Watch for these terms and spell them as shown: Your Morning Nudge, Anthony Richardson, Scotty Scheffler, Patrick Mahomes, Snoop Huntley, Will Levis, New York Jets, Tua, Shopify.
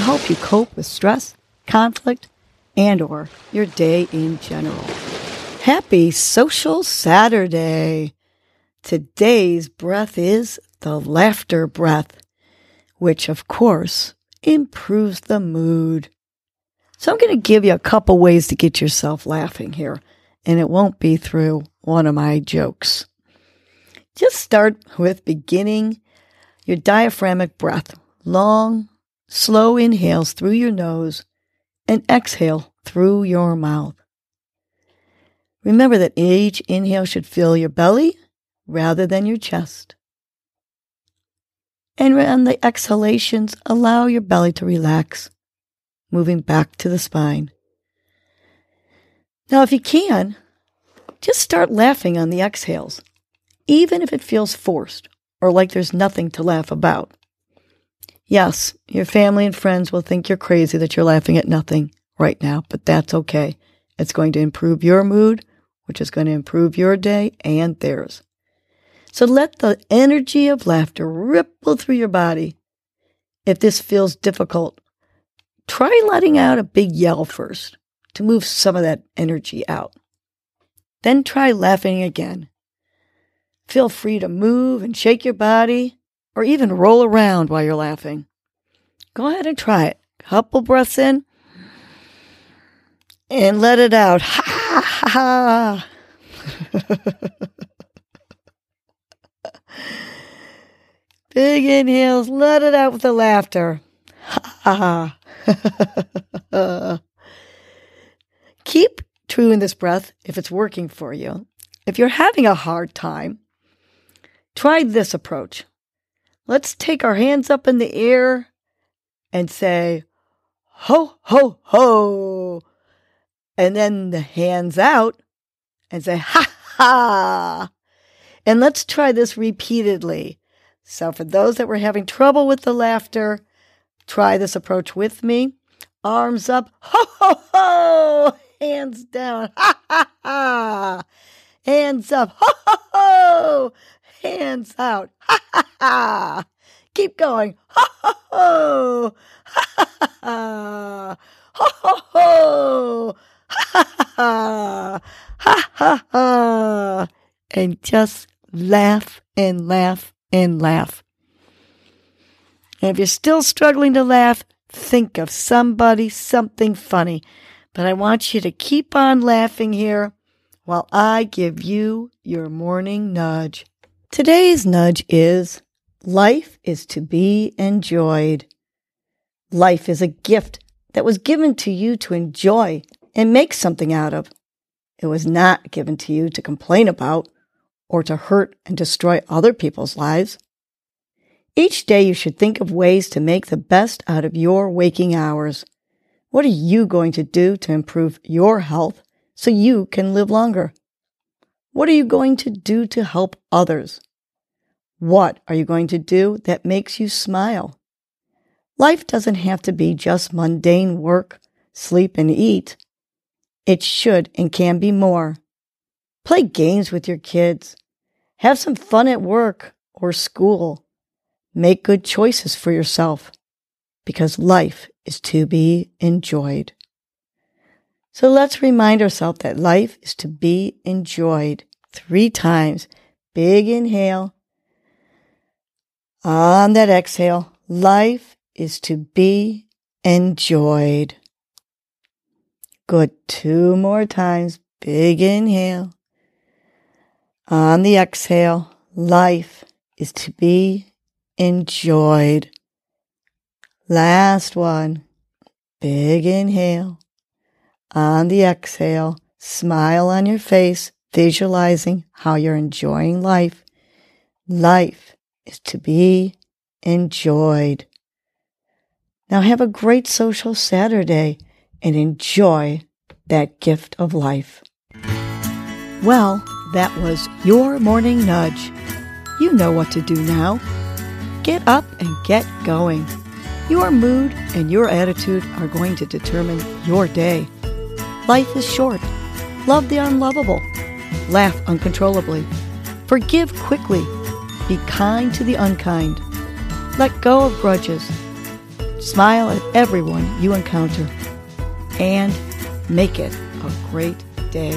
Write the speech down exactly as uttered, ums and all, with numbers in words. help you cope with stress, conflict, and or your day in general. Happy Social Saturday! Today's breath is the laughter breath, which of course improves the mood. So I'm going to give you a couple ways to get yourself laughing here, and it won't be through one of my jokes. Just start with beginning your diaphragmic breath, long, slow inhales through your nose and exhale through your mouth. Remember that each inhale should fill your belly rather than your chest. And on the exhalations, allow your belly to relax, moving back to the spine. Now, if you can, just start laughing on the exhales, even if it feels forced or like there's nothing to laugh about. Yes, your family and friends will think you're crazy that you're laughing at nothing right now, but that's okay. It's going to improve your mood, which is going to improve your day and theirs. So let the energy of laughter ripple through your body. If this feels difficult, try letting out a big yell first to move some of that energy out. Then try laughing again. Feel free to move and shake your body or even roll around while you're laughing. Go ahead and try it. Couple breaths in and let it out. Ha ha ha. Big inhales, let it out with the laughter. Ha ha. Keep true in this breath if it's working for you. If you're having a hard time, try this approach. Let's take our hands up in the air and say, ho, ho, ho. And then the hands out and say, ha, ha. And let's try this repeatedly. So for those that were having trouble with the laughter, try this approach with me. Arms up, ho, ho, ho. Hands down, ha, ha, ha. Hands up, ho, ho, ho. Hands out, ha, ha, ha. Keep going, ho, ho, ho. Ha, ha, ha. Ho, ho, ho. Ha, ha, ha. Ha, ha, ha. And just laugh and laugh and laugh. And if you're still struggling to laugh, think of somebody, something funny. But I want you to keep on laughing here while I give you your morning nudge. Today's nudge is, life is to be enjoyed. Life is a gift that was given to you to enjoy and make something out of. It was not given to you to complain about or to hurt and destroy other people's lives. Each day you should think of ways to make the best out of your waking hours. What are you going to do to improve your health so you can live longer? What are you going to do to help others? What are you going to do that makes you smile? Life doesn't have to be just mundane work, sleep, and eat. It should and can be more. Play games with your kids. Have some fun at work or school. Make good choices for yourself, because life is to be enjoyed. So let's remind ourselves that life is to be enjoyed three times. Big inhale. On that exhale, life is to be enjoyed. Good. Two more times. Big inhale. On the exhale, life is to be enjoyed. Last one. Big inhale. On the exhale, smile on your face, visualizing how you're enjoying life. Life is to be enjoyed. Now have a great social Saturday and enjoy that gift of life. Well, that was your morning nudge. You know what to do now. Get up and get going. Your mood and your attitude are going to determine your day. Life is short. Love the unlovable. Laugh uncontrollably. Forgive quickly. Be kind to the unkind. Let go of grudges. Smile at everyone you encounter. And make it a great day.